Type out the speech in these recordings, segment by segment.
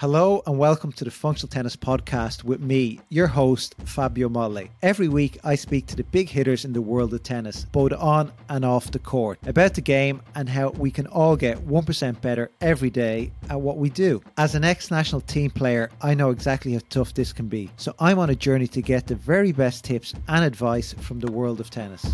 Hello and welcome to the Functional Tennis Podcast with me, your host, Fabio Molle. Every week I speak to the big hitters in the world of tennis, both on and off the court, about the game and how we can all get 1% better every day at what we do. As an ex-national team player, I know exactly how tough this can be. So I'm on a journey to get the very best tips and advice from the world of tennis.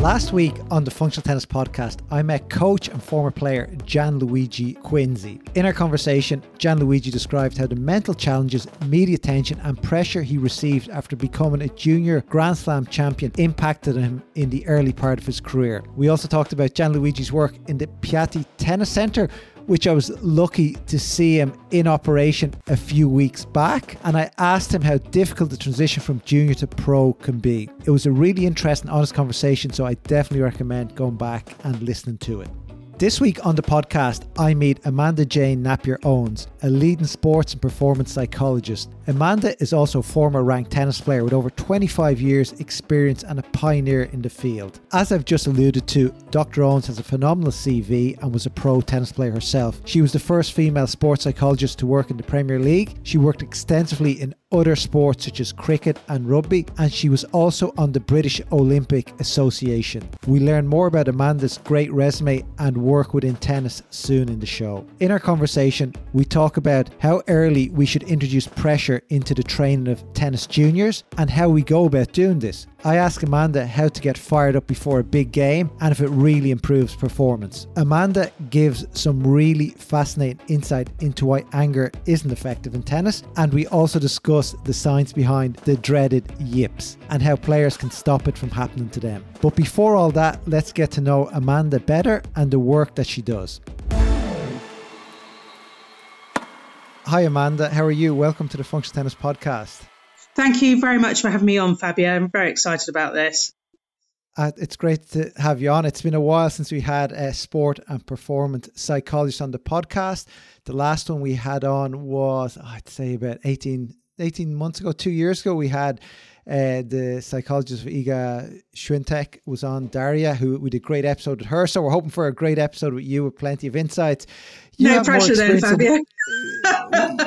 Last week on the Functional Tennis Podcast, I met coach and former player Gianluigi Quinzi. In our conversation, Gianluigi described how the mental challenges, media attention and pressure he received after becoming a junior Grand Slam champion impacted him in the early part of his career. We also talked about Gianluigi's work in the Piatti Tennis Centre, which I was lucky to see him in operation a few weeks back. And I asked him how difficult the transition from junior to pro can be. It was a really interesting, honest conversation, so I definitely recommend going back and listening to it. This week on the podcast, I meet Amanda Jane Napier Owens, a leading sports and performance psychologist. Amanda is also a former ranked tennis player with over 25 years experience and a pioneer in the field. As I've just alluded to, Dr. Owens has a phenomenal CV and was a pro tennis player herself. She was the first female sports psychologist to work in the Premier League. She worked extensively in other sports such as cricket and rugby, and she was also on the British Olympic Association. We learn more about Amanda's great resume and work within tennis soon in the show. In our conversation, we talk about how early we should introduce pressure into the training of tennis juniors and how we go about doing this. I ask Amanda how to get fired up before a big game and if it really improves performance. Amanda gives some really fascinating insight into why anger isn't effective in tennis, and we also discuss the science behind the dreaded yips and how players can stop it from happening to them. But before all that, let's get to know Amanda better and the work that she does. Hi Amanda, how are you? Welcome to the Functional Tennis Podcast. Thank you very much for having me on, Fabio. I'm very excited about this. It's great to have you on. It's been a while since we had a sport and performance psychologist on the podcast. The last one we had on was, I'd say about 18 months ago, 2 years ago. We had the psychologist of Iga Świątek was on, Daria, who we did a great episode with her. So we're hoping for a great episode with you with plenty of insights. You no pressure then, Fabio.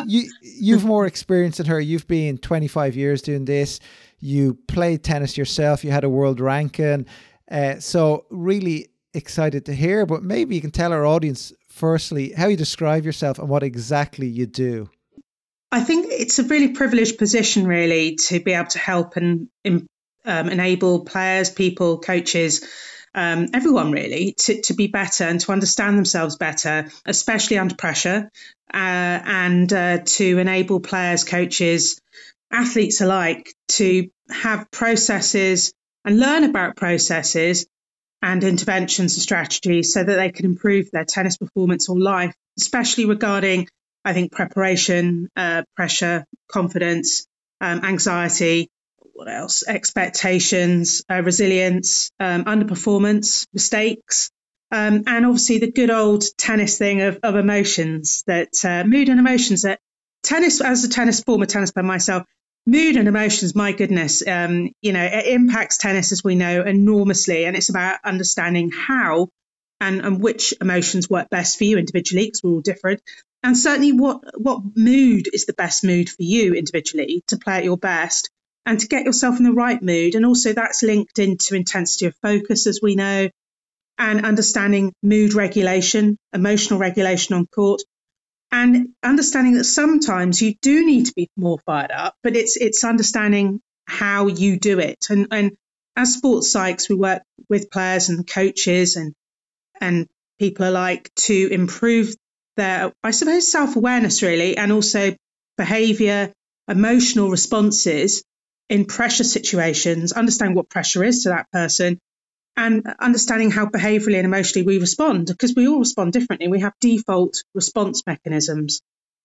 You've more experience than her. You've been 25 years doing this. You played tennis yourself. You had a world ranking. So really excited to hear. But maybe you can tell our audience, firstly, how you describe yourself and what exactly you do. I think it's a really privileged position, really, to be able to help and enable players, people, coaches, everyone really, to be better and to understand themselves better, especially under pressure, and to enable players, coaches, athletes alike to have processes and learn about processes and interventions and strategies so that they can improve their tennis performance or life, especially regarding, I think, preparation, pressure, confidence, anxiety, what else? Expectations, resilience, underperformance, mistakes, and obviously the good old tennis thing of emotions, that mood and emotions that tennis, as a former tennis player myself, mood and emotions, my goodness, it impacts tennis, as we know, enormously. And it's about understanding how and which emotions work best for you individually, because we're all different. And certainly what mood is the best mood for you individually to play at your best, and to get yourself in the right mood. And also that's linked into intensity of focus, as we know, and understanding mood regulation, emotional regulation on court, and understanding that sometimes you do need to be more fired up, but it's understanding how you do it. And as sports psychs, we work with players and coaches and people alike to improve their, I suppose, self-awareness really, and also behaviour, emotional responses in pressure situations, understand what pressure is to that person, and understanding how behaviourally and emotionally we respond, because we all respond differently. We have default response mechanisms.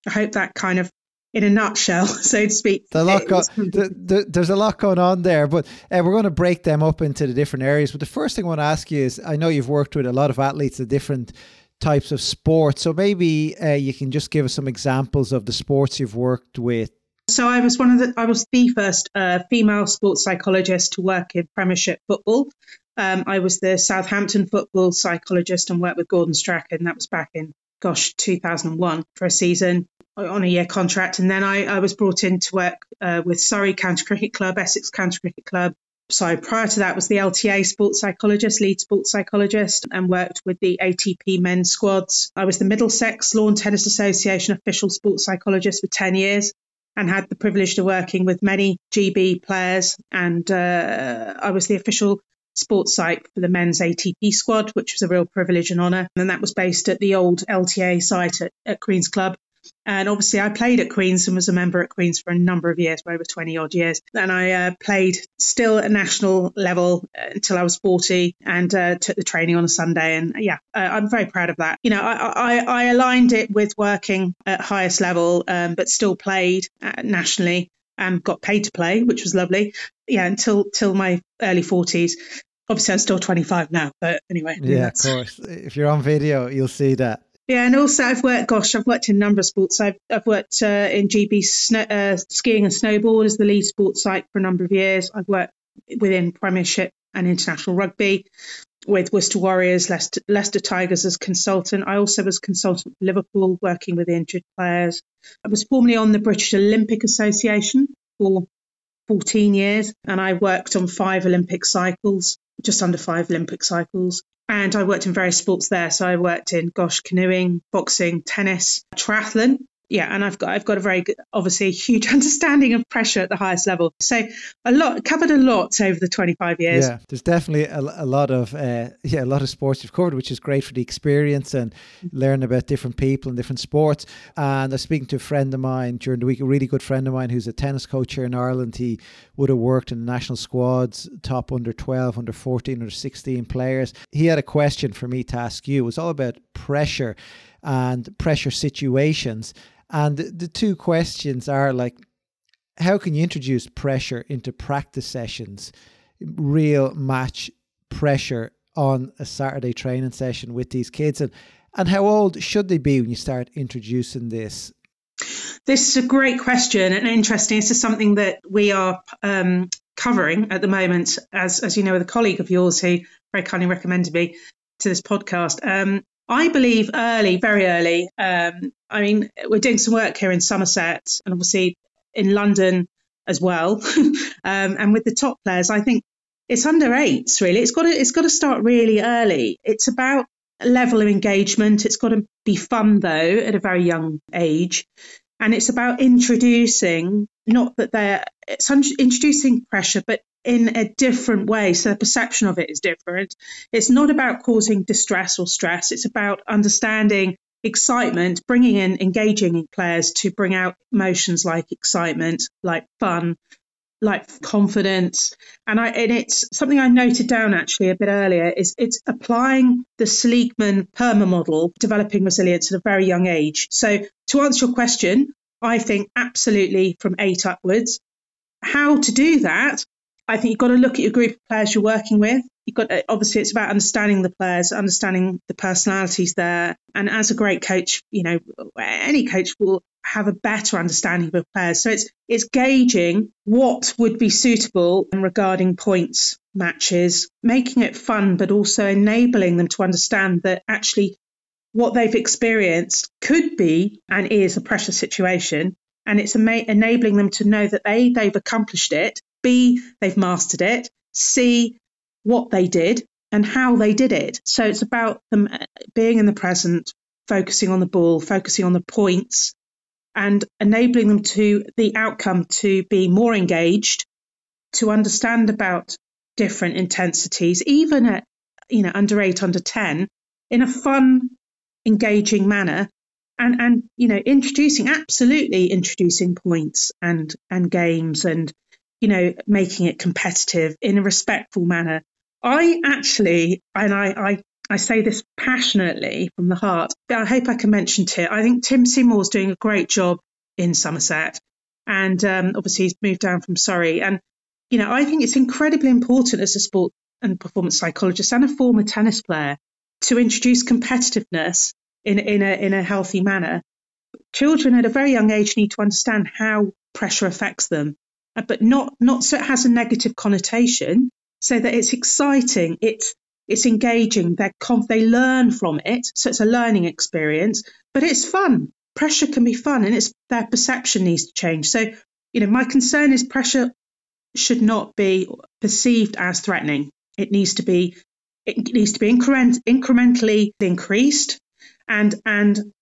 I hope that kind of, in a nutshell, so to speak. There's a lot going on there, but we're going to break them up into the different areas. But the first thing I want to ask you is, I know you've worked with a lot of athletes of different types of sports, so maybe you can just give us some examples of the sports you've worked with. So I was the first female sports psychologist to work in Premiership football, I was the Southampton football psychologist and worked with Gordon Strachan. That was back in, 2001 for a season on a year contract. And then I was brought in to work with Surrey County Cricket Club, Essex County Cricket Club. So prior to that was the LTA sports psychologist, lead sports psychologist, and worked with the ATP men's squads. I was the Middlesex Lawn Tennis Association official sports psychologist for 10 years and had the privilege of working with many GB players. And I was the official sports site for the men's ATP squad, which was a real privilege and honour. And that was based at the old LTA site at Queen's Club. And obviously I played at Queen's and was a member at Queen's for a number of years, for over 20 odd years. And I played still at national level until I was 40 and took the training on a Sunday. And I'm very proud of that. You know, I aligned it with working at highest level, but still played nationally and got paid to play, which was lovely. Yeah, until my early 40s. Obviously, I'm still 25 now, but anyway. Yeah, of course. If you're on video, you'll see that. Yeah, and also I've worked in a number of sports. I've worked in GB skiing and snowboard as the lead sports site for a number of years. I've worked within Premiership and international rugby with Worcester Warriors, Leicester Tigers as consultant. I also was consultant for Liverpool, working with injured players. I was formerly on the British Olympic Association for 14 years, and I worked on just under 5 Olympic cycles. And I worked in various sports there. So I worked in canoeing, boxing, tennis, triathlon. Yeah, and I've got a very good, obviously huge understanding of pressure at the highest level. So covered a lot over the 25 years. Yeah, there's definitely a lot of sports you've covered, which is great for the experience and learning about different people and different sports. And I was speaking to a friend of mine during the week, a really good friend of mine who's a tennis coach here in Ireland. He would have worked in the national squads, top under 12, under 14, under 16 players. He had a question for me to ask you. It was all about pressure and pressure situations. And the two questions are like, how can you introduce pressure into practice sessions, real match pressure on a Saturday training session with these kids? And how old should they be when you start introducing this? This is a great question and interesting. This is something that we are covering at the moment, as you know, with a colleague of yours who very kindly recommended me to this podcast. I believe very early. We're doing some work here in Somerset and obviously in London as well. And with the top players, I think it's under 8s, really. It's got to start really early. It's about level of engagement. It's got to be fun, though, at a very young age. And it's about introducing pressure, but in a different way. So the perception of it is different. It's not about causing distress or stress. It's about understanding excitement, engaging players to bring out emotions like excitement, like fun, like confidence. And it's something I noted down actually a bit earlier, is it's applying the Seligman Perma model, developing resilience at a very young age. So to answer your question, I think absolutely from 8 upwards. How to do that? I think you've got to look at your group of players you're working with. Obviously, it's about understanding the players, understanding the personalities there. And as a great coach, you know, any coach will have a better understanding of the players. So it's gauging what would be suitable regarding points, matches, making it fun, but also enabling them to understand that actually what they've experienced could be and is a pressure situation. And it's enabling them to know that they've accomplished it. B, they've mastered it. C, what they did and how they did it. So it's about them being in the present, focusing on the ball, focusing on the points, and enabling them to the outcome to be more engaged, to understand about different intensities, even at under 8, under 10, in a fun, engaging manner. And introducing points and games and making it competitive in a respectful manner. I say this passionately from the heart, but I hope I can mention Tim. I think Tim Seymour's doing a great job in Somerset. And obviously he's moved down from Surrey. And, I think it's incredibly important as a sport and performance psychologist and a former tennis player to introduce competitiveness in a healthy manner. Children at a very young age need to understand how pressure affects them. But not so it has a negative connotation. so that it's exciting, it's engaging, they learn from it, so it's a learning experience, but it's fun. Pressure can be fun, and it's their perception needs to change. So, you know, my concern is pressure should not be perceived as threatening. It needs to be incrementally increased and,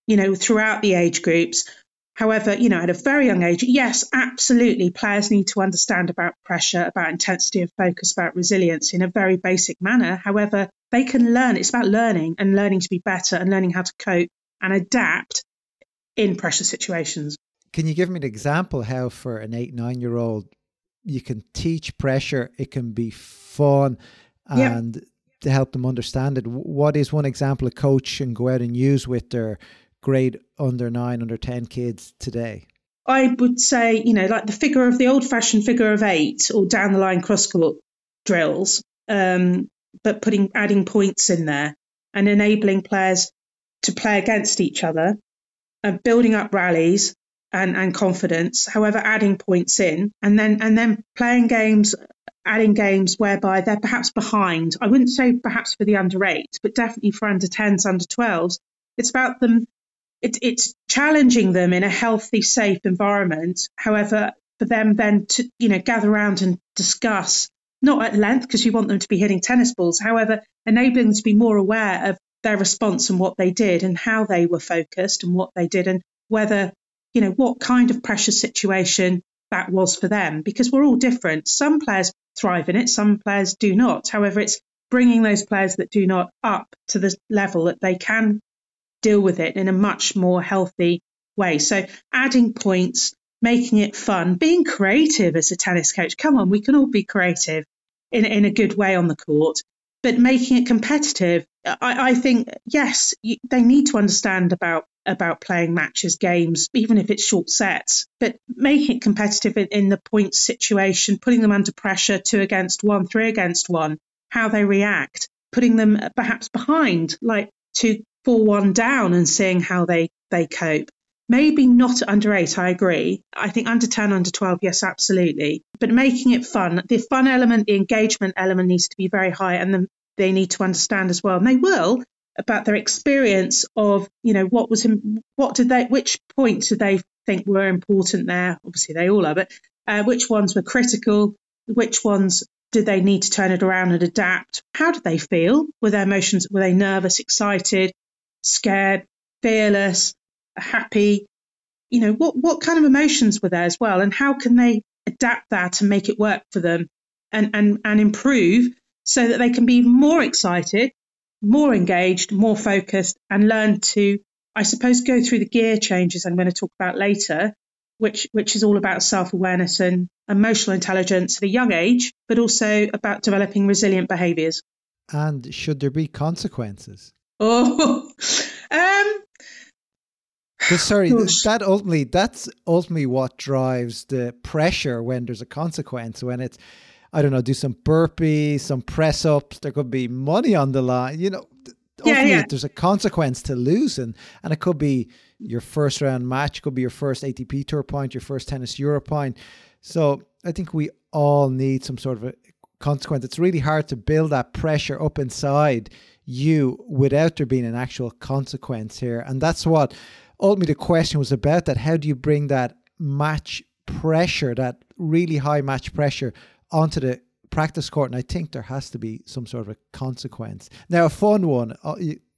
you know, throughout the age groups. However, you know, at a very young age, yes, absolutely, players need to understand about pressure, about intensity of focus, about resilience in a very basic manner. However, they can learn. It's about learning and learning to be better and learning how to cope and adapt in pressure situations. Can you give me an example how for an 8-9-year-old you can teach pressure, it can be fun and to help them understand it? What is one example a coach can go out and use with their grade under 9, under 10 kids today? I would say, you know, like the figure of the old-fashioned figure of 8 or down the line cross-court drills, but adding points in there and enabling players to play against each other and building up rallies and confidence. However, adding points in and then playing games, adding games whereby they're perhaps behind. I wouldn't say perhaps for the under 8, but definitely for under 10s, under 12s. It's about them. It's challenging them in a healthy, safe environment. However, for them then to, you know, gather around and discuss, not at length because you want them to be hitting tennis balls. However, enabling them to be more aware of their response and what they did and how they were focused and what they did and whether, you know, what kind of pressure situation that was for them, because we're all different. Some players thrive in it, some players do not. However, it's bringing those players that do not up to the level that they can deal with it in a much more healthy way. So adding points, making it fun, being creative as a tennis coach. Come on, we can all be creative in a good way on the court, but making it competitive. I think, yes, they need to understand about playing matches, games, even if it's short sets, but making it competitive in the points situation, putting them under pressure, 2 against 1, 3 against 1, how they react, putting them perhaps behind, like 2-4-1 down and seeing how they cope. Maybe not under 8, I agree. I think under 10, under 12, yes, absolutely. But making it fun, the fun element, the engagement element needs to be very high, and then they need to understand as well, and they will, about their experience of, you know, which points did they think were important there? Obviously, they all are, but which ones were critical? Which ones did they need to turn it around and adapt? How did they feel? Were their emotions, were they nervous, excited, scared, fearless, happy? You know, what kind of emotions were there as well? And how can they adapt that and make it work for them and improve so that they can be more excited, more engaged, more focused, and learn to, I suppose, go through the gear changes I'm going to talk about later, which is all about self-awareness and emotional intelligence at a young age, but also about developing resilient behaviours. And should there be consequences? Oh, that's ultimately what drives the pressure when there's a consequence, when it's, I don't know, do some burpees, some press-ups, there could be money on the line, you know. Yeah. There's a consequence to losing, and it could be your first round match, could be your first ATP Tour point, your first Tennis Europe point. So I think we all need some sort of a consequence. It's really hard to build that pressure up inside you without there being an actual consequence here. And that's what ultimately the question was about, that how do you bring that match pressure, that really high match pressure, onto the practice court? And I think there has to be some sort of a consequence. Now, a fun one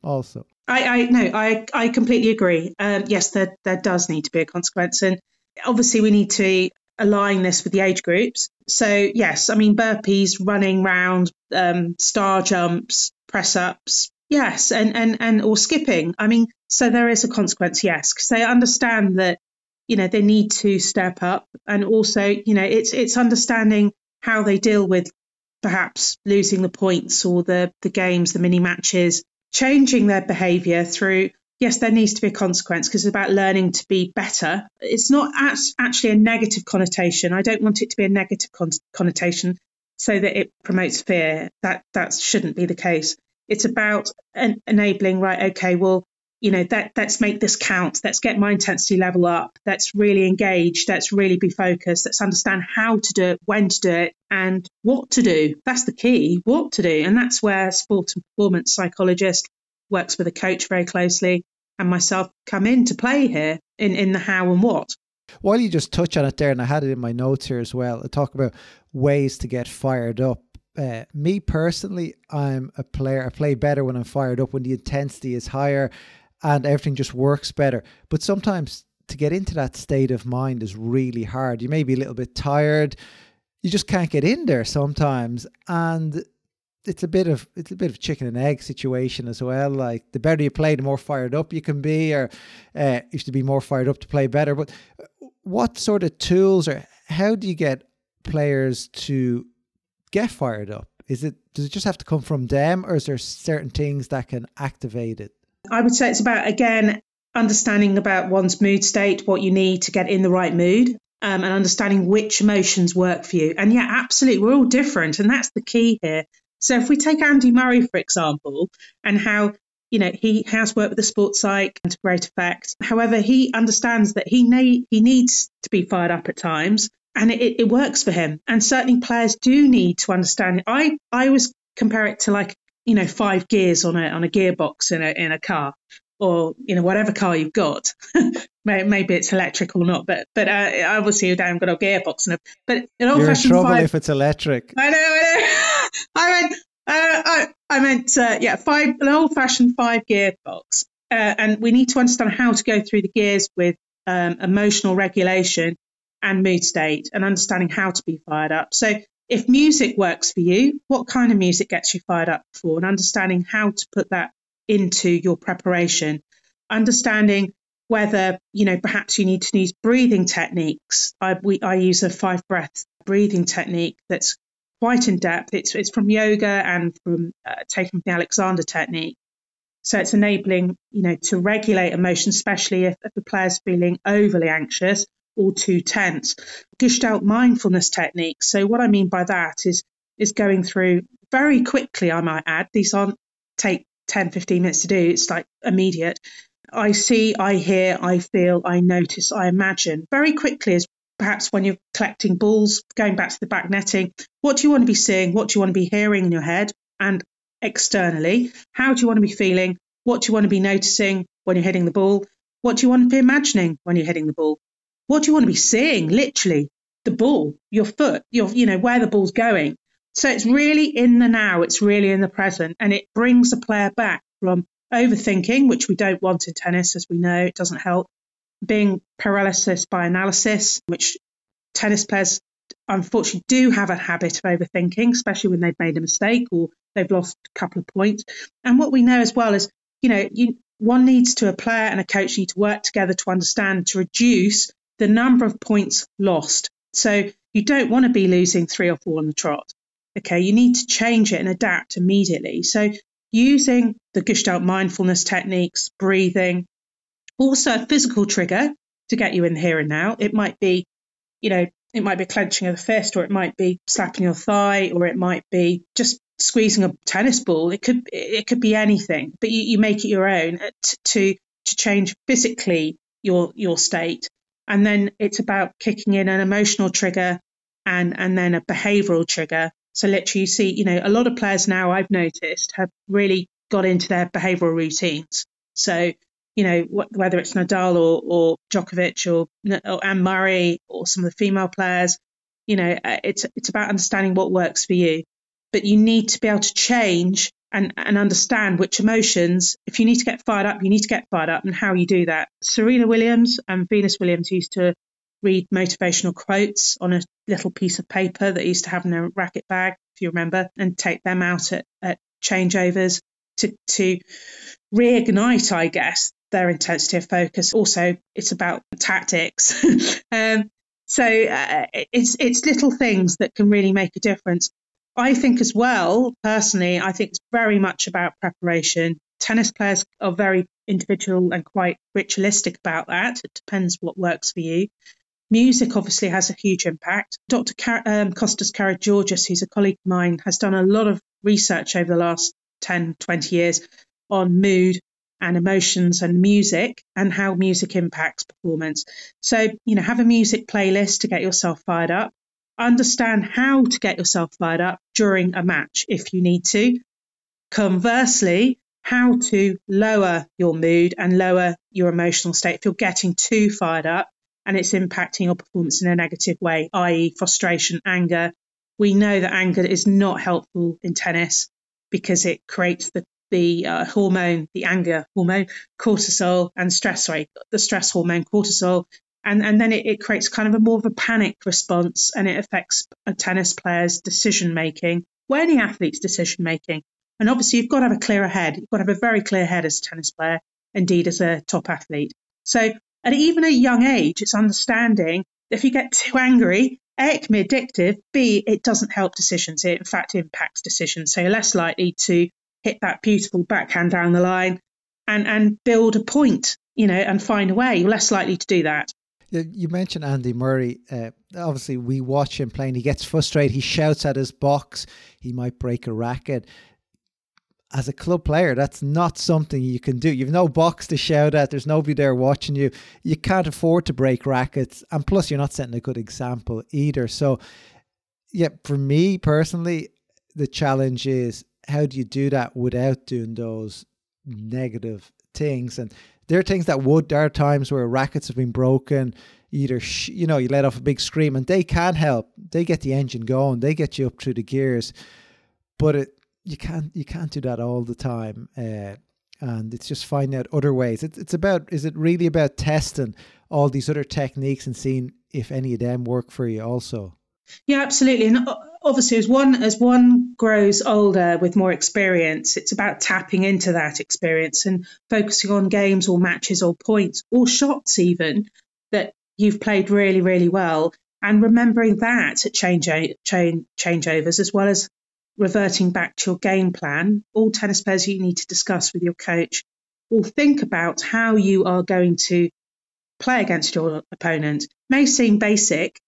also. I completely agree. Yes, there does need to be a consequence. And obviously we need to align this with the age groups. So yes, I mean, burpees, running round, star jumps, press ups, yes, and or skipping. I mean, so there is a consequence, yes, because they understand that, you know, they need to step up. And also, you know, it's understanding how they deal with perhaps losing the points or the games, the mini matches, changing their behaviour through, yes, there needs to be a consequence because it's about learning to be better. It's not actually a negative connotation. I don't want it to be a negative connotation so that it promotes fear. That shouldn't be the case. It's about enabling, right, okay, well, you know, let's make this count. Let's get my intensity level up. Let's really engage. Let's really be focused. Let's understand how to do it, when to do it, and what to do. That's the key, what to do. And that's where sport and performance psychologist works with a coach very closely and myself come into play here in the how and what. While you just touch on it there, and I had it in my notes here as well, I talk about ways to get fired up. Me personally, I'm a player. I play better when I'm fired up, when the intensity is higher and everything just works better. But sometimes to get into that state of mind is really hard. You may be a little bit tired. You just can't get in there sometimes. And it's a bit of chicken and egg situation as well. Like, the better you play, the more fired up you can be, or you have to be more fired up to play better. But what sort of tools, or how do you get players to get fired up? Does it just have to come from them, or is there certain things that can activate it? I would say it's about, again, understanding about one's mood state, what you need to get in the right mood, and understanding which emotions work for you. And yeah, absolutely, we're all different, and that's the key here. So if we take Andy Murray, for example, and how, you know, he has worked with the sports psych to great effect. However, he understands that he needs to be fired up at times. And it works for him. And certainly players do need to understand. I always compare it to, like, you know, 5 gears on a gearbox in a car, or, you know, whatever car you've got. Maybe it's electric or not, but obviously you damn good old gearbox. But an old-fashioned, you're in trouble if it's electric. I know. An old-fashioned 5 gearbox, and we need to understand how to go through the gears with emotional regulation and mood state, and understanding how to be fired up. So if music works for you, what kind of music gets you fired up for, and understanding how to put that into your preparation, understanding whether, you know, perhaps you need to use breathing techniques. I use a 5-breath breathing technique that's quite in depth. It's from yoga and from taken from the Alexander technique. So it's enabling, you know, to regulate emotion, especially if the player's feeling overly anxious or too tense. Gestalt mindfulness techniques. So what I mean by that is going through very quickly, I might add. These aren't take 10, 15 minutes to do. It's like immediate. I see, I hear, I feel, I notice, I imagine. Very quickly is perhaps when you're collecting balls, going back to the back netting. What do you want to be seeing? What do you want to be hearing in your head and externally? How do you want to be feeling? What do you want to be noticing when you're hitting the ball? What do you want to be imagining when you're hitting the ball? What do you want to be seeing? Literally, the ball, your foot, you know, where the ball's going. So it's really in the now, it's really in the present, and it brings the player back from overthinking, which we don't want in tennis, as we know, it doesn't help, being paralysis by analysis, which tennis players unfortunately do have a habit of overthinking, especially when they've made a mistake or they've lost a couple of points. And what we know as well is, you know, one needs to, a player and a coach need to work together to understand, to reduce the number of points lost. So you don't want to be losing 3 or 4 on the trot. Okay, you need to change it and adapt immediately. So using the Gestalt mindfulness techniques, breathing, also a physical trigger to get you in the here and now. It might be, you know, it might be clenching of the fist, or it might be slapping your thigh, or it might be just squeezing a tennis ball. It could be anything, but you make it your own to change physically your state. And then it's about kicking in an emotional trigger and then a behavioural trigger. So literally, you see, you know, a lot of players now, I've noticed, have really got into their behavioural routines. So, you know, whether it's Nadal or Djokovic or Anne Murray or some of the female players, you know, it's about understanding what works for you. But you need to be able to change and understand which emotions, if you need to get fired up, you need to get fired up, and how you do that. Serena Williams and Venus Williams used to read motivational quotes on a little piece of paper that used to have in a racket bag, if you remember, and take them out at changeovers to reignite, I guess, their intensity of focus. Also, it's about tactics. So it's little things that can really make a difference. I think as well, personally, I think it's very much about preparation. Tennis players are very individual and quite ritualistic about that. It depends what works for you. Music obviously has a huge impact. Dr. Costas Karageorgis, who's a colleague of mine, has done a lot of research over the last 10, 20 years on mood and emotions and music and how music impacts performance. So, you know, have a music playlist to get yourself fired up. Understand how to get yourself fired up during a match if you need to. Conversely, how to lower your mood and lower your emotional state if you're getting too fired up and it's impacting your performance in a negative way, i.e. frustration, anger. We know that anger is not helpful in tennis because it creates the anger hormone, cortisol, and stress hormone, cortisol. And then it creates kind of a more of a panic response, and it affects a tennis player's decision-making or any athlete's decision-making. And obviously, you've got to have a clearer head. You've got to have a very clear head as a tennis player, indeed as a top athlete. So at even a young age, it's understanding that if you get too angry, A, it can be addictive, B, it doesn't help decisions. It, in fact, impacts decisions. So you're less likely to hit that beautiful backhand down the line and build a point, you know, and find a way. You're less likely to do that. You mentioned Andy Murray. Obviously, we watch him playing. He gets frustrated. He shouts at his box. He might break a racket. As a club player, that's not something you can do. You've no box to shout at. There's nobody there watching you. You can't afford to break rackets. And plus, you're not setting a good example either. So, yeah, for me personally, the challenge is how do you do that without doing those negative things? And there are times where rackets have been broken, you let off a big scream and they can help. They get the engine going. They get you up through the gears. But you can't do that all the time. And it's just finding out other ways. Is it really about testing all these other techniques and seeing if any of them work for you also? Yeah, absolutely. And obviously, as one grows older with more experience, it's about tapping into that experience and focusing on games or matches or points or shots even that you've played really, really well, and remembering that at changeovers as well as reverting back to your game plan. All tennis players, you need to discuss with your coach or think about how you are going to play against your opponent. It may seem basic.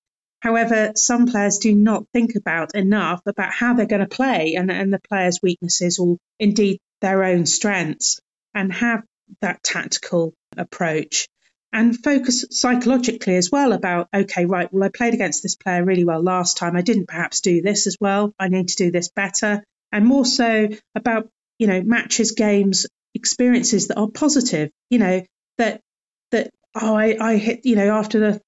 However, some players do not think about enough about how they're going to play and the players' weaknesses or indeed their own strengths, and have that tactical approach and focus psychologically as well about, okay, right, well, I played against this player really well last time. I didn't perhaps do this as well. I need to do this better. And more so about, you know, matches, games, experiences that are positive, you know, that I hit, you know, after the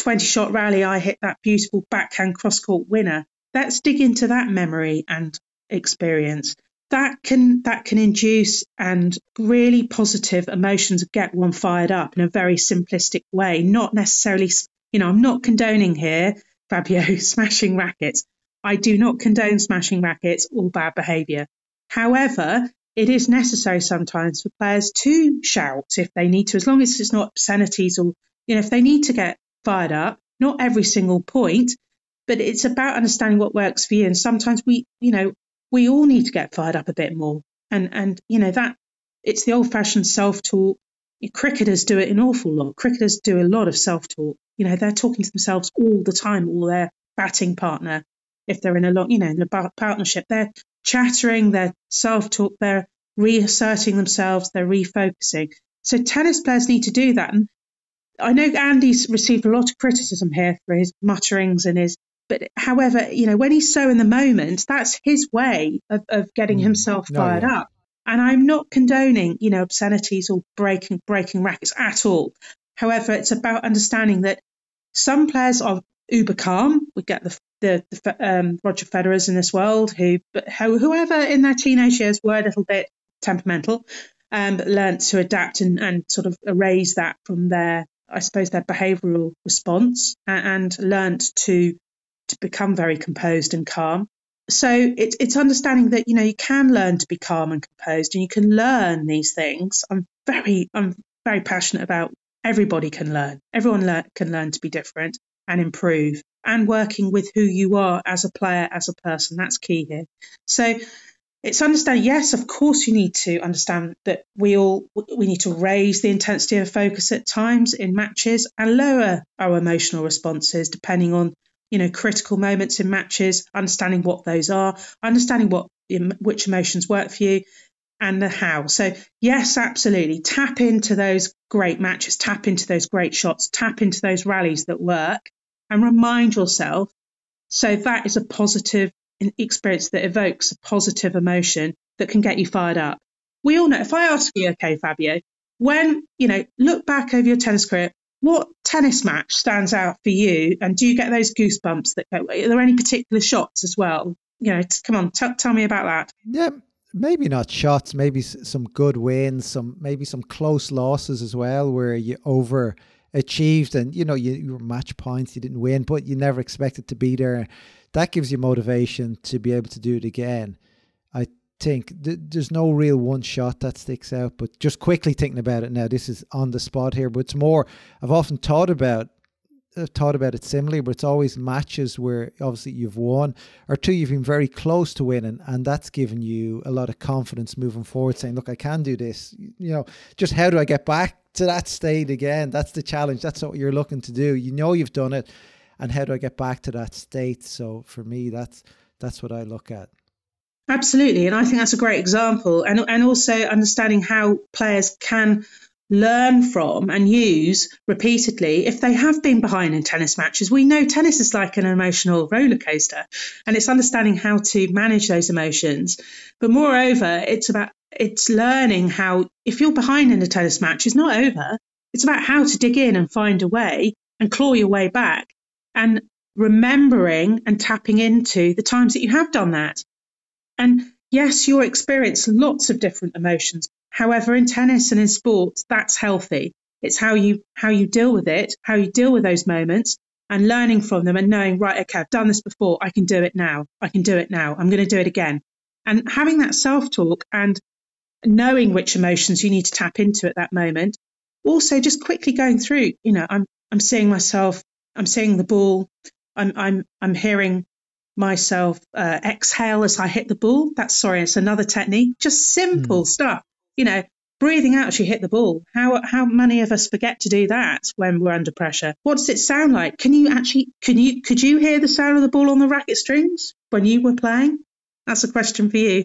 20-shot rally, I hit that beautiful backhand cross-court winner. Let's dig into that memory and experience. That can induce and really positive emotions, get one fired up in a very simplistic way. Not necessarily, you know, I'm not condoning here, Fabio, smashing rackets. I do not condone smashing rackets or bad behaviour. However, it is necessary sometimes for players to shout if they need to, as long as it's not obscenities or, you know, if they need to get fired up, not every single point, but it's about understanding what works for you. And sometimes we all need to get fired up a bit more. And you know, that it's the old fashioned self-talk. Cricketers do it an awful lot. Cricketers do a lot of self-talk. You know, they're talking to themselves all the time, or their batting partner. If they're in a partnership, they're chattering, they're self-talk, they're reasserting themselves, they're refocusing. So tennis players need to do that. And I know Andy's received a lot of criticism here for his mutterings and but however, you know, when he's so in the moment, that's his way of getting himself fired up. And I'm not condoning, you know, obscenities or breaking rackets at all. However, it's about understanding that some players are uber calm. We get the Roger Federers in this world whoever in their teenage years were a little bit temperamental, but learnt to adapt and sort of erase that from their, I suppose, their behavioural response, and learnt to become very composed and calm. So it's understanding that, you know, you can learn to be calm and composed, and you can learn these things. I'm very passionate about everybody can learn. Everyone can learn to be different and improve, and working with who you are as a player, as a person. That's key here. So it's understanding, yes, of course you need to understand that we need to raise the intensity of focus at times in matches and lower our emotional responses depending on, you know, critical moments in matches, understanding what those are, understanding which emotions work for you, and the how. So yes, absolutely. Tap into those great matches, tap into those great shots, tap into those rallies that work and remind yourself. So that is a positive experience that evokes a positive emotion that can get you fired up. We all know, if I ask you, okay, Fabio, when, you know, look back over your tennis career, what tennis match stands out for you? And do you get those goosebumps that go, are there any particular shots as well? You know, come on, tell me about that. Yeah. Maybe not shots, maybe some good wins, maybe some close losses as well, where you overachieved and, you know, you were match points, you didn't win, but you never expected to be there. That gives you motivation to be able to do it again. I think there's no real one shot that sticks out, but just quickly thinking about it now, this is on the spot here, but it's more, I've often thought about it similarly, but it's always matches where obviously you've won or two, you've been very close to winning, and that's given you a lot of confidence moving forward, saying, look, I can do this. You know, just how do I get back to that state again? That's the challenge. That's what you're looking to do. You know, you've done it, and how do I get back to that state? So for me, that's what I look at. Absolutely. And I think that's a great example. And also understanding how players can learn from and use repeatedly if they have been behind in tennis matches. We know tennis is like an emotional roller coaster, and it's understanding how to manage those emotions. But moreover, it's learning how, if you're behind in a tennis match, it's not over. It's about how to dig in and find a way and claw your way back, and remembering and tapping into the times that you have done that. And yes, you'll experience lots of different emotions. However, in tennis and in sports, that's healthy. It's how you deal with it, how you deal with those moments and learning from them and knowing, right, okay, I've done this before. I can do it now. I'm going to do it again. And having that self-talk and knowing which emotions you need to tap into at that moment. Also just quickly going through, you know, I'm seeing myself, I'm seeing the ball, I'm hearing myself exhale as I hit the ball. It's another technique. Just simple stuff. You know, breathing out as you hit the ball. How many of us forget to do that when we're under pressure? What does it sound like? Could you hear the sound of the ball on the racket strings when you were playing? That's a question for you.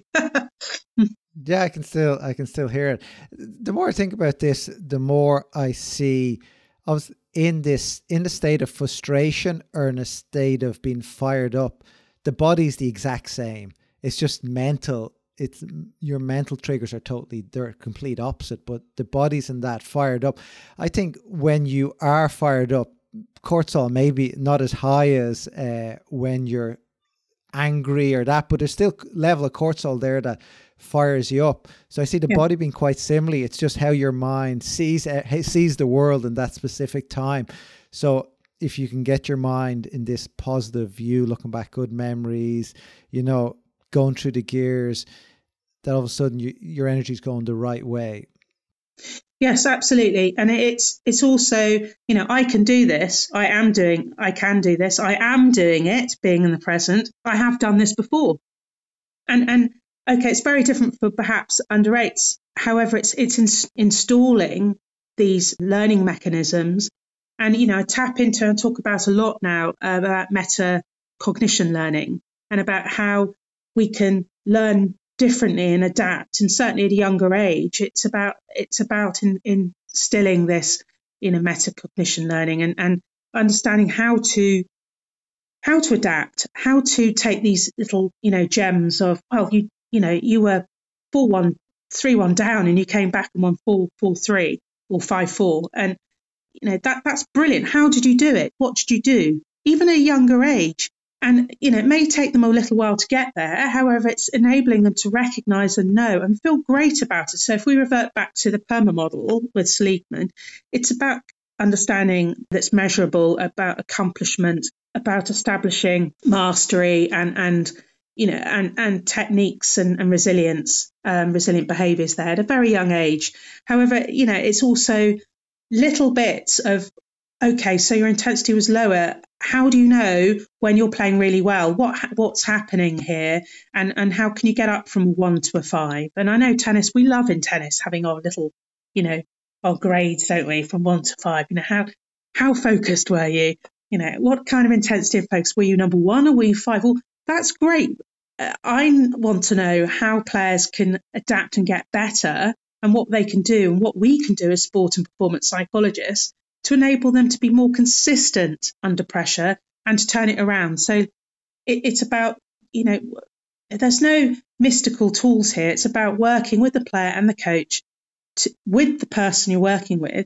Yeah, I can still hear it. The more I think about this, the more I see I was in the state of frustration or in a state of being fired up. The body's the exact same. It's just mental. It's your mental triggers are they're complete opposite, but the body's in that fired up. I think when you are fired up, cortisol maybe not as high as when you're angry or that, but there's still level of cortisol there that fires you up. So I see the body being quite similarly. It's just how your mind sees the world in that specific time. So if you can get your mind in this positive view, looking back, good memories, you know, going through the gears, that all of a sudden your energy's going the right way. Yes, absolutely. And it's also, you know, I can do this. I am doing it, being in the present. I have done this before. And okay, it's very different for perhaps under eights. However, it's installing these learning mechanisms. And, you know, I tap into and talk about a lot now about metacognition learning and about how we can learn differently and adapt. And certainly at a younger age, it's about instilling this in a metacognition learning and understanding how to adapt, how to take these little, you know, gems of, well, you were 4-1, 3-1 down and you came back and won 4-3 or 5-4. And, you know, that's brilliant. How did you do it? What did you do? Even at a younger age. And, you know, it may take them a little while to get there. However, it's enabling them to recognise and know and feel great about it. So if we revert back to the PERMA model with Seligman, it's about understanding that's measurable, about accomplishment, about establishing mastery and you know, and techniques and resilience, resilient behaviours there at a very young age. However, you know, it's also little bits of, okay, so your intensity was lower. How do you know when you're playing really well? What's happening here? And how can you get up from 1 to 5? And I know tennis, we love in tennis having our little, you know, our grades, don't we? From 1 to 5, you know, how focused were you? You know, what kind of intensity of focus? Were you number 1 or were you 5? Well, that's great. I want to know how players can adapt and get better and what they can do and what we can do as sport and performance psychologists to enable them to be more consistent under pressure and to turn it around. So it's about, you know, there's no mystical tools here. It's about working with the player and the coach, with the person you're working with,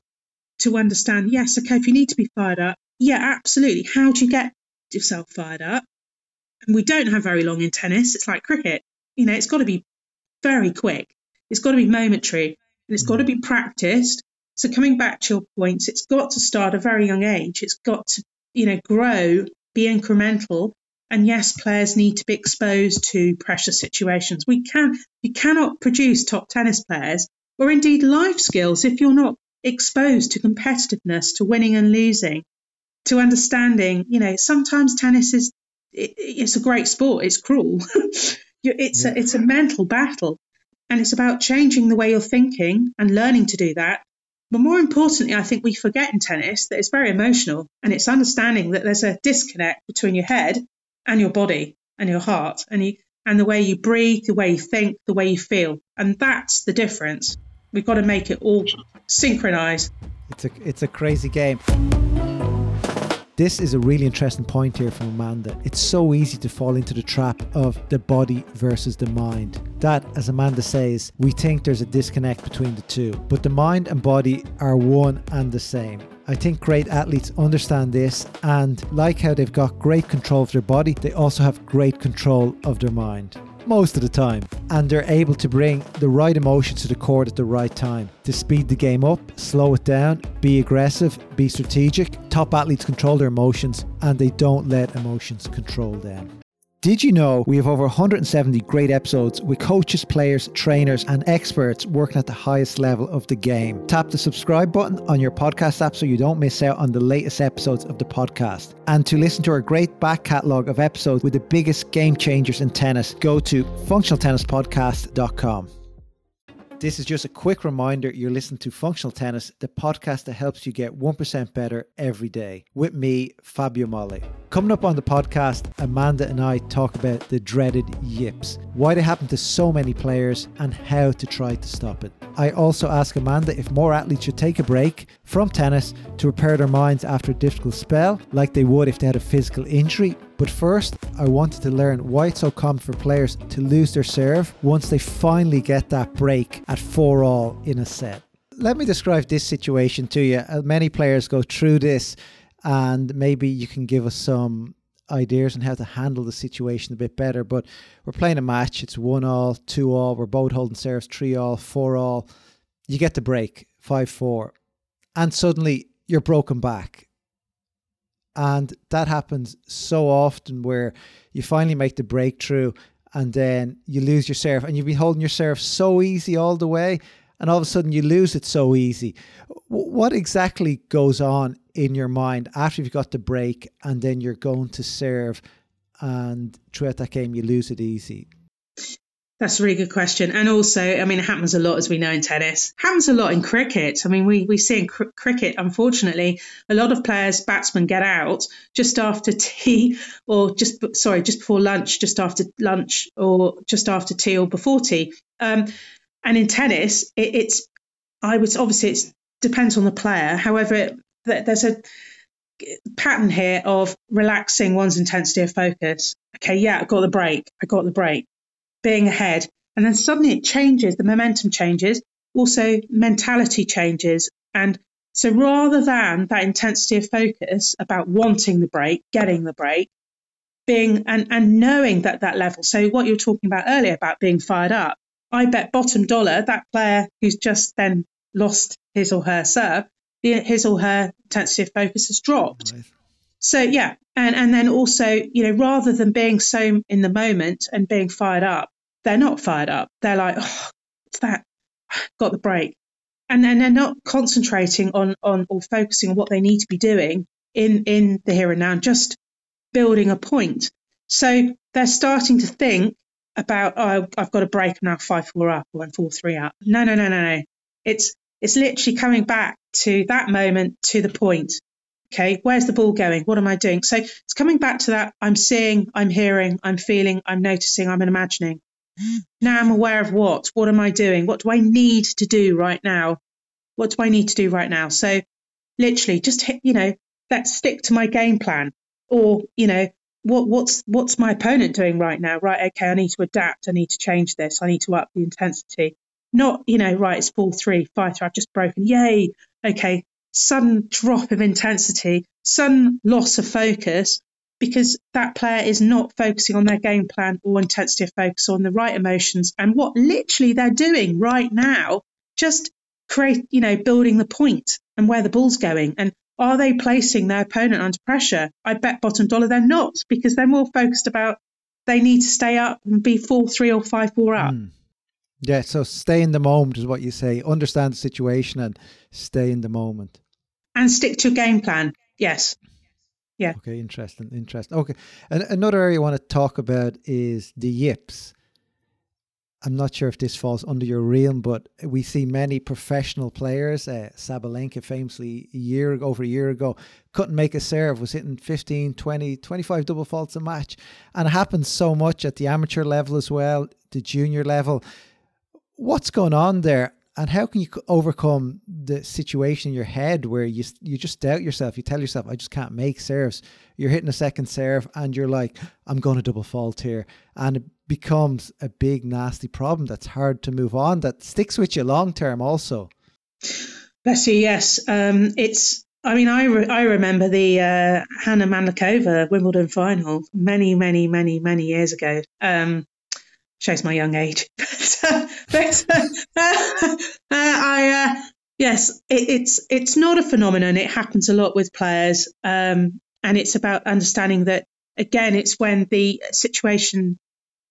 to understand, yes, okay, if you need to be fired up, yeah, absolutely. How do you get yourself fired up? And we don't have very long in tennis. It's like cricket. You know, it's got to be very quick. It's got to be momentary and it's got to be practiced. So coming back to your points, it's got to start at a very young age. It's got to, you know, grow, be incremental. And yes, players need to be exposed to pressure situations. You cannot produce top tennis players or indeed life skills if you're not exposed to competitiveness, to winning and losing, to understanding. You know, sometimes tennis is, it's a great sport. It's cruel. It's a mental battle. And it's about changing the way you're thinking and learning to do that. But more importantly, I think we forget in tennis that it's very emotional, and it's understanding that there's a disconnect between your head and your body and your heart and the way you breathe, the way you think, the way you feel. And that's the difference. We've got to make it all synchronized. It's a crazy game. This is a really interesting point here from Amanda. It's so easy to fall into the trap of the body versus the mind. That, as Amanda says, we think there's a disconnect between the two, but the mind and body are one and the same. I think great athletes understand this, and like how they've got great control of their body, they also have great control of their mind. Most of the time, and they're able to bring the right emotions to the court at the right time to speed the game up, slow it down, be aggressive, be strategic. Top athletes control their emotions and they don't let emotions control them. Did you know we have over 170 great episodes with coaches, players, trainers and experts working at the highest level of the game? Tap the subscribe button on your podcast app so you don't miss out on the latest episodes of the podcast. And to listen to our great back catalogue of episodes with the biggest game changers in tennis, go to functionaltennispodcast.com. This is just a quick reminder you're listening to Functional Tennis, the podcast that helps you get 1% better every day. With me, Fabio Molle. Coming up on the podcast, Amanda and I talk about the dreaded yips, why they happen to so many players and how to try to stop it. I also ask Amanda if more athletes should take a break from tennis to repair their minds after a difficult spell, like they would if they had a physical injury. But first, I wanted to learn why it's so common for players to lose their serve once they finally get that break at 4-all in a set. Let me describe this situation to you. Many players go through this, and maybe you can give us some ideas on how to handle the situation a bit better. But we're playing a match. It's 1-all, 2-all. We're both holding serves, 3-all, 4-all. You get the break, 5-4. And suddenly you're broken back. And that happens so often where you finally make the breakthrough and then you lose your serve, and you've been holding your serve so easy all the way, and all of a sudden you lose it so easy. What exactly goes on in your mind after you've got the break and then you're going to serve and throughout that game you lose it easy? That's a really good question. And also, I mean, it happens a lot, as we know, in tennis. It happens a lot in cricket. I mean, we see in cricket, unfortunately, a lot of players, batsmen get out just after tea or just before lunch, just after lunch or just after tea or before tea. And in tennis, it depends on the player. However, there's a pattern here of relaxing one's intensity of focus. Okay, yeah, I got the break. Being ahead, and then suddenly it changes, the momentum changes, also mentality changes. And so rather than that intensity of focus about wanting the break, getting the break, being and knowing that level, so what you were talking about earlier about being fired up, I bet bottom dollar that player who's just then lost his or her serve, his or her intensity of focus has dropped. Nice. So, yeah, and then also, you know, rather than being so in the moment and being fired up, they're not fired up. They're like, oh, it's that, got the break. And then they're not concentrating on or focusing on what they need to be doing in the here and now, just building a point. So they're starting to think about, oh, I've got a break, I'm now 5-4 up or I'm 4-3 up. No. It's literally coming back to that moment, to the point. okay, where's the ball going? What am I doing? So it's coming back to that I'm seeing, I'm hearing, I'm feeling, I'm noticing, I'm imagining. Now I'm aware of what? What am I doing? What do I need to do right now? What do I need to do right now? So literally just hit, you know, let's stick to my game plan. Or, you know, what's my opponent doing right now? Right, okay, I need to adapt. I need to change this. I need to up the intensity. Not, you know, right, it's 4-3, 5-3, I've just broken. Yay. Okay. Sudden drop of intensity, sudden loss of focus, because that player is not focusing on their game plan or intensity of focus on the right emotions and what literally they're doing right now, just create, you know, building the point and where the ball's going. And are they placing their opponent under pressure? I bet bottom dollar they're not, because they're more focused about they need to stay up and be 4-3 or 5-4 up. Mm. Yeah, so stay in the moment is what you say. Understand the situation and stay in the moment. And stick to your game plan. Yes. Yeah. Okay, interesting. Okay, and another area I want to talk about is the yips. I'm not sure if this falls under your realm, but we see many professional players. Sabalenka famously over a year ago, couldn't make a serve, was hitting 15, 20, 25 double faults a match. And it happens so much at the amateur level as well, the junior level. What's going on there, and how can you overcome the situation in your head where you just doubt yourself? You tell yourself, I just can't make serves. You're hitting a second serve and you're like, I'm going to double fault here. And it becomes a big, nasty problem that's hard to move on, that sticks with you long term also. Bless you, yes. I remember the Hannah Manukova Wimbledon final many years ago. Shows my young age. It's not a phenomenon. It happens a lot with players, and it's about understanding that, again, it's when the situation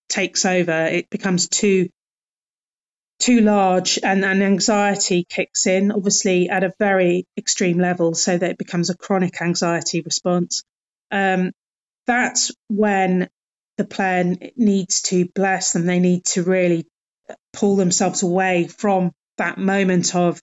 takes over, it becomes too large, and anxiety kicks in, obviously at a very extreme level, so that it becomes a chronic anxiety response. That's when the player needs to, bless them, they need to really pull themselves away from that moment of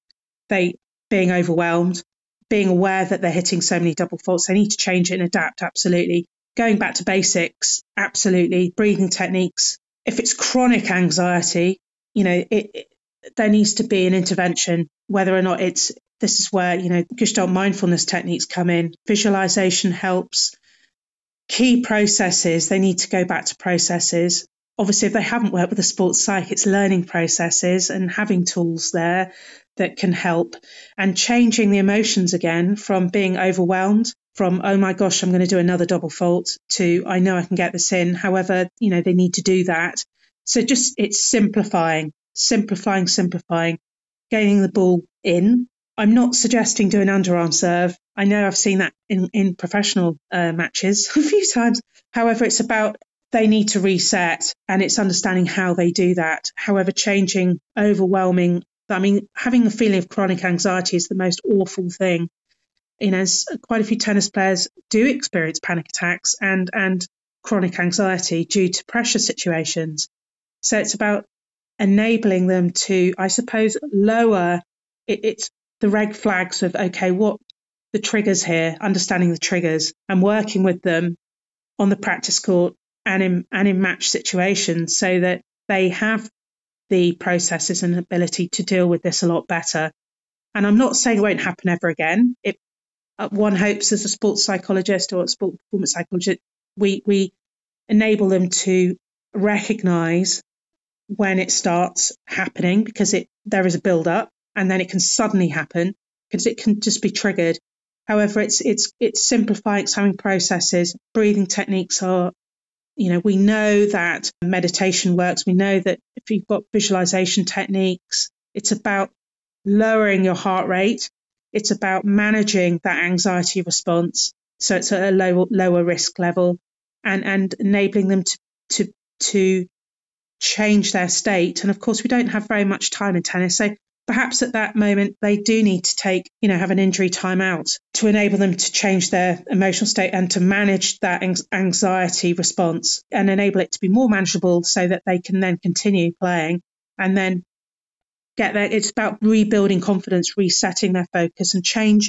they being overwhelmed, being aware that they're hitting so many double faults. They need to change it and adapt, absolutely. Going back to basics, absolutely. Breathing techniques. If it's chronic anxiety, you know, there needs to be an intervention, whether or not it's, this is where, you know, Gestalt mindfulness techniques come in. Visualization helps. Key processes, they need to go back to processes. Obviously, if they haven't worked with a sports psych, it's learning processes and having tools there that can help, and changing the emotions again from being overwhelmed, from, oh my gosh, I'm going to do another double fault, to, I know I can get this in. However, you know, they need to do that. So just, it's simplifying, gaining the ball in. I'm not suggesting doing underarm serve. I know I've seen that in professional matches a few times. However, it's about they need to reset, and it's understanding how they do that. However, changing, overwhelming. I mean, having a feeling of chronic anxiety is the most awful thing. You know, quite a few tennis players do experience panic attacks and chronic anxiety due to pressure situations. So it's about enabling them to, I suppose, lower it's the red flags of, okay, what the triggers here, understanding the triggers and working with them on the practice court and in match situations, so that they have the processes and ability to deal with this a lot better. And I'm not saying it won't happen ever again. One hopes, as a sports psychologist or a sport performance psychologist, we enable them to recognise when it starts happening, because there is a build-up. And then it can suddenly happen because it can just be triggered. However, it's simplifying, it's having processes. Breathing techniques are, you know, we know that meditation works. We know that if you've got visualization techniques, it's about lowering your heart rate. It's about managing that anxiety response. So it's at a lower risk level, and enabling them to change their state. And of course, we don't have very much time in tennis. So perhaps at that moment, they do need to take, you know, have an injury timeout to enable them to change their emotional state and to manage that anxiety response and enable it to be more manageable, so that they can then continue playing and then get there. It's about rebuilding confidence, resetting their focus and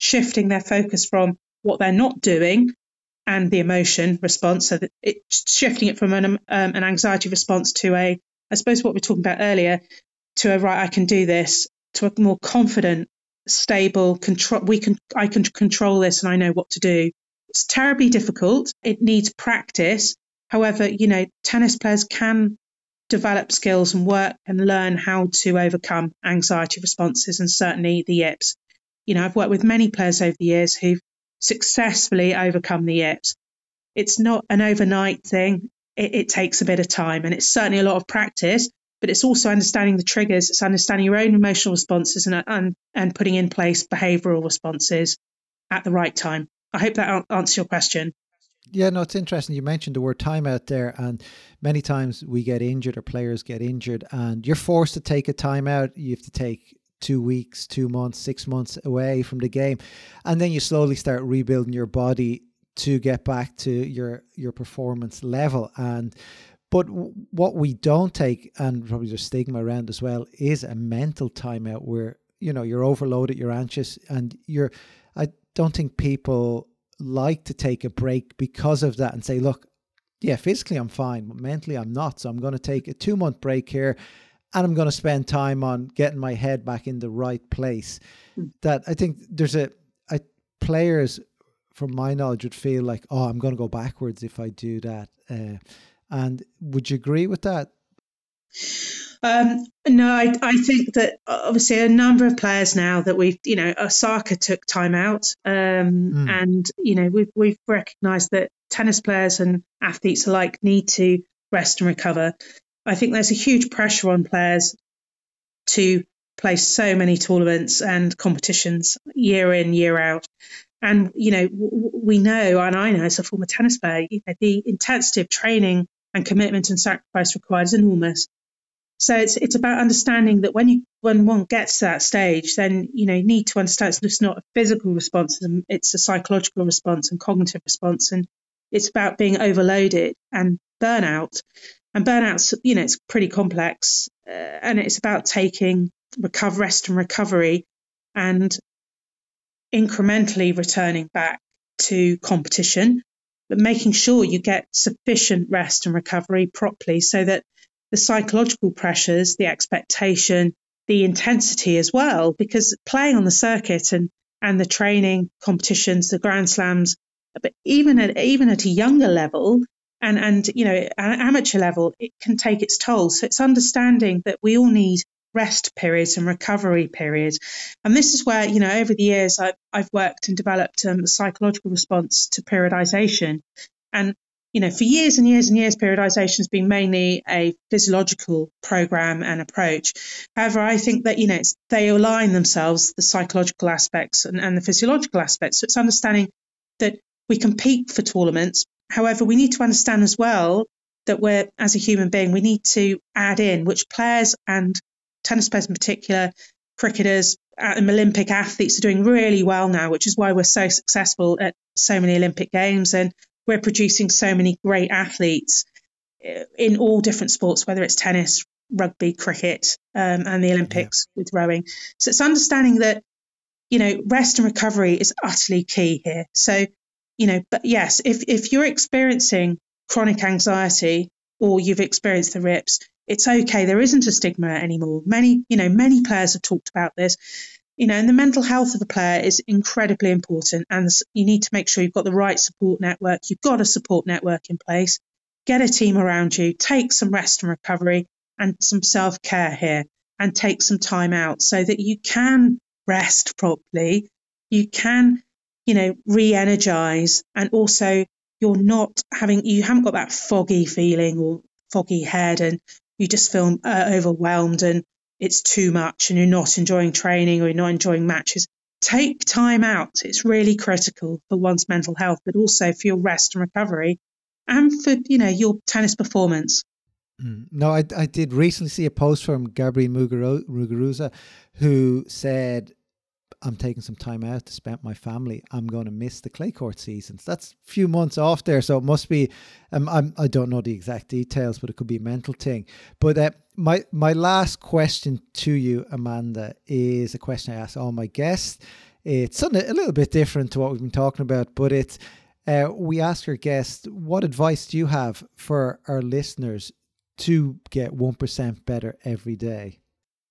shifting their focus from what they're not doing and the emotion response. So that it's shifting it from an anxiety response to a, I suppose what we were talking about earlier, to a, right, I can do this, to a more confident, stable control. I can control this and I know what to do. It's terribly difficult. It needs practice. However, you know, tennis players can develop skills and work and learn how to overcome anxiety responses and certainly the yips. You know, I've worked with many players over the years who've successfully overcome the yips. It's not an overnight thing. It takes a bit of time and it's certainly a lot of practice, but it's also understanding the triggers. It's understanding your own emotional responses and putting in place behavioural responses at the right time. I hope that answers your question. Yeah, no, it's interesting. You mentioned the word timeout there, and many times we get injured or players get injured and you're forced to take a timeout. You have to take 2 weeks, 2 months, 6 months away from the game. And then you slowly start rebuilding your body to get back to your performance level. But what we don't take, and probably there's stigma around as well, is a mental timeout where, you know, you're overloaded, you're anxious, and I don't think people like to take a break because of that and say, look, yeah, physically I'm fine, but mentally I'm not. So I'm going to take a 2-month break here and I'm going to spend time on getting my head back in the right place. That I think there's players, from my knowledge, would feel like, oh, I'm going to go backwards if I do that. And would you agree with that? No, I think that obviously a number of players now that we've, you know, Osaka took time out and, you know, we've recognised that tennis players and athletes alike need to rest and recover. I think there's a huge pressure on players to play so many tournaments and competitions year in, year out. And, you know, we know, and I know as a former tennis player, you know, the intensity of training and commitment and sacrifice required is enormous. So it's about understanding that when one gets to that stage, then, you know, you need to understand it's not a physical response, it's a psychological response and cognitive response. And it's about being overloaded and burnout. And burnout's, you know, it's pretty complex and it's about taking rest and recovery and incrementally returning back to competition, but making sure you get sufficient rest and recovery properly so that the psychological pressures, the expectation, the intensity as well, because playing on the circuit and the training competitions, the Grand Slams, but even at a younger level and you know, an amateur level, it can take its toll. So it's understanding that we all need rest periods and recovery periods. And this is where, you know, over the years I've worked and developed a psychological response to periodization. And, you know, for years and years and years, periodization has been mainly a physiological program and approach. However, I think that, you know, they align themselves, the psychological aspects and the physiological aspects. So it's understanding that we compete for tournaments. However, we need to understand as well that we're, as a human being, we need to add in, which players and tennis players in particular, cricketers and Olympic athletes are doing really well now, which is why we're so successful at so many Olympic Games. And we're producing so many great athletes in all different sports, whether it's tennis, rugby, cricket, and the Olympics with rowing. So it's understanding that, you know, rest and recovery is utterly key here. So, you know, but yes, if you're experiencing chronic anxiety or you've experienced the rips, it's okay. There isn't a stigma anymore. Many players have talked about this, you know, and the mental health of a player is incredibly important. And you need to make sure you've got the right support network. You've got a support network in place, get a team around you, take some rest and recovery and some self-care here and take some time out so that you can rest properly. You can, you know, re-energize, and also you haven't got that foggy feeling or foggy head and you just feel overwhelmed and it's too much and you're not enjoying training or you're not enjoying matches. Take time out. It's really critical for one's mental health, but also for your rest and recovery and for, you know, your tennis performance. No, I did recently see a post from Gabriel Muguruza who said, I'm taking some time out to spend my family. I'm going to miss the clay court seasons. That's a few months off there. So it must be, I don't know the exact details, but it could be a mental thing. But my last question to you, Amanda, is a question I ask all my guests. It's something a little bit different to what we've been talking about, but it's, we ask our guests, what advice do you have for our listeners to get 1% better every day?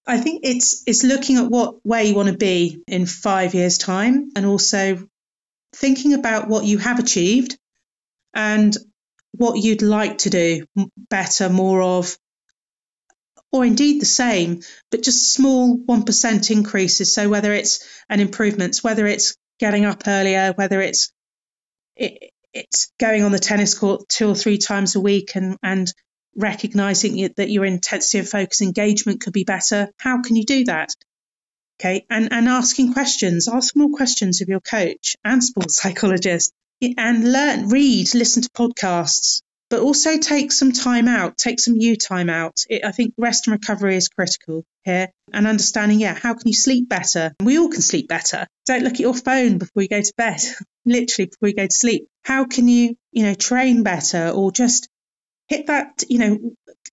I think it's looking at where you want to be in 5 years' time, and also thinking about what you have achieved and what you'd like to do better, more of, or indeed the same, but just small 1% increases. So whether it's an improvements, whether it's getting up earlier, whether it's going on the tennis court 2 or 3 times a week and recognizing that your intensity and focus engagement could be better. How can you do that? Okay. And asking questions, ask more questions of your coach and sports psychologist, and learn, read, listen to podcasts, but also take some time out, take some you time out. I think rest and recovery is critical here, and understanding, how can you sleep better? We all can sleep better. Don't look at your phone before you go to bed, literally before you go to sleep. How can you train better, or just hit that,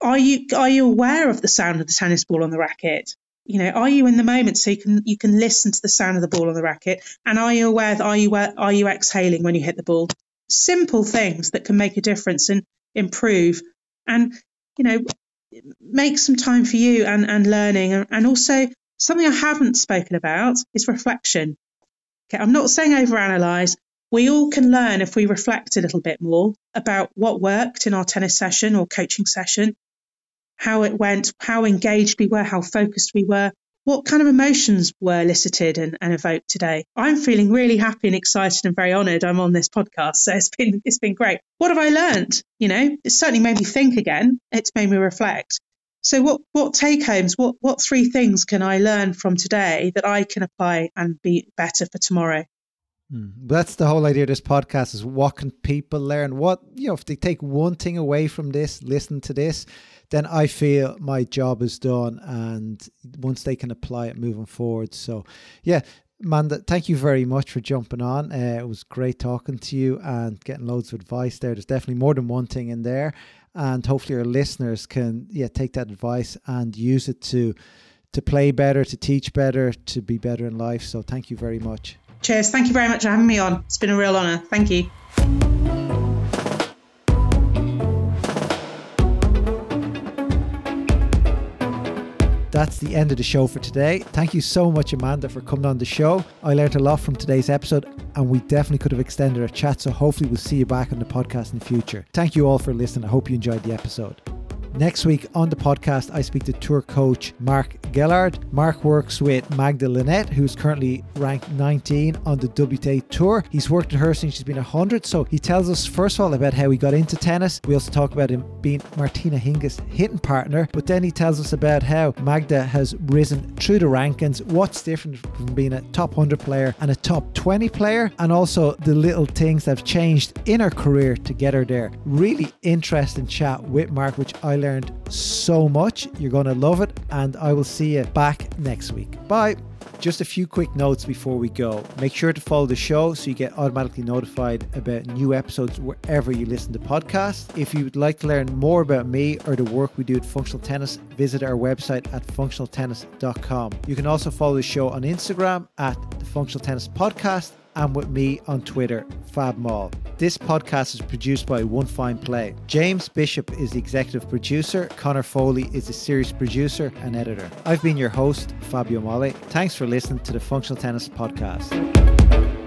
are you aware of the sound of the tennis ball on the racket? Are you in the moment so you can listen to the sound of the ball on the racket? And are you aware that are you exhaling when you hit the ball? Simple things that can make a difference and improve. And, make some time for you and learning. And also something I haven't spoken about is reflection. Okay, I'm not saying overanalyze. We all can learn if we reflect a little bit more about what worked in our tennis session or coaching session, how it went, how engaged we were, how focused we were, what kind of emotions were elicited and evoked today. I'm feeling really happy and excited and very honoured I'm on this podcast. So it's been great. What have I learned? It certainly made me think again. It's made me reflect. So what take homes, what 3 things can I learn from today that I can apply and be better for tomorrow? That's the whole idea of this podcast, is what can people learn? What, if they take one thing away from this, listen to this, then I feel my job is done. And once they can apply it moving forward. So Amanda, thank you very much for jumping on. It was great talking to you and getting loads of advice there. There's definitely more than one thing in there. And hopefully our listeners can take that advice and use it to play better, to teach better, to be better in life. So thank you very much. Cheers. Thank you very much for having me on. It's been a real honour. Thank you. That's the end of the show for today. Thank you so much, Amanda, for coming on the show. I learned a lot from today's episode, and we definitely could have extended our chat. So hopefully we'll see you back on the podcast in the future. Thank you all for listening. I hope you enjoyed the episode. Next week on the podcast, I speak to tour coach Mark Gellard. Mark works with Magda Lynette, who's currently ranked 19 on the WTA Tour. He's worked with her since she's been 100. So he tells us, first of all, about how he got into tennis. We also talk about him being Martina Hingis' hitting partner. But then he tells us about how Magda has risen through the rankings, what's different from being a top 100 player and a top 20 player, and also the little things that have changed in her career to get her there. Really interesting chat with Mark, which I learned so much. You're going to love it, and I will see you back next week. Bye. Just a few quick notes before we go. Make sure to follow the show so you get automatically notified about new episodes wherever you listen to podcasts. If you would like to learn more about me or the work we do at Functional Tennis, visit our website at functionaltennis.com. You can also follow the show on Instagram at the Functional Tennis Podcast, and with me on Twitter, Fab Molle. This podcast is produced by One Fine Play. James Bishop is the executive producer. Connor Foley is the series producer and editor. I've been your host, Fabio Molle. Thanks for listening to the Functional Tennis Podcast.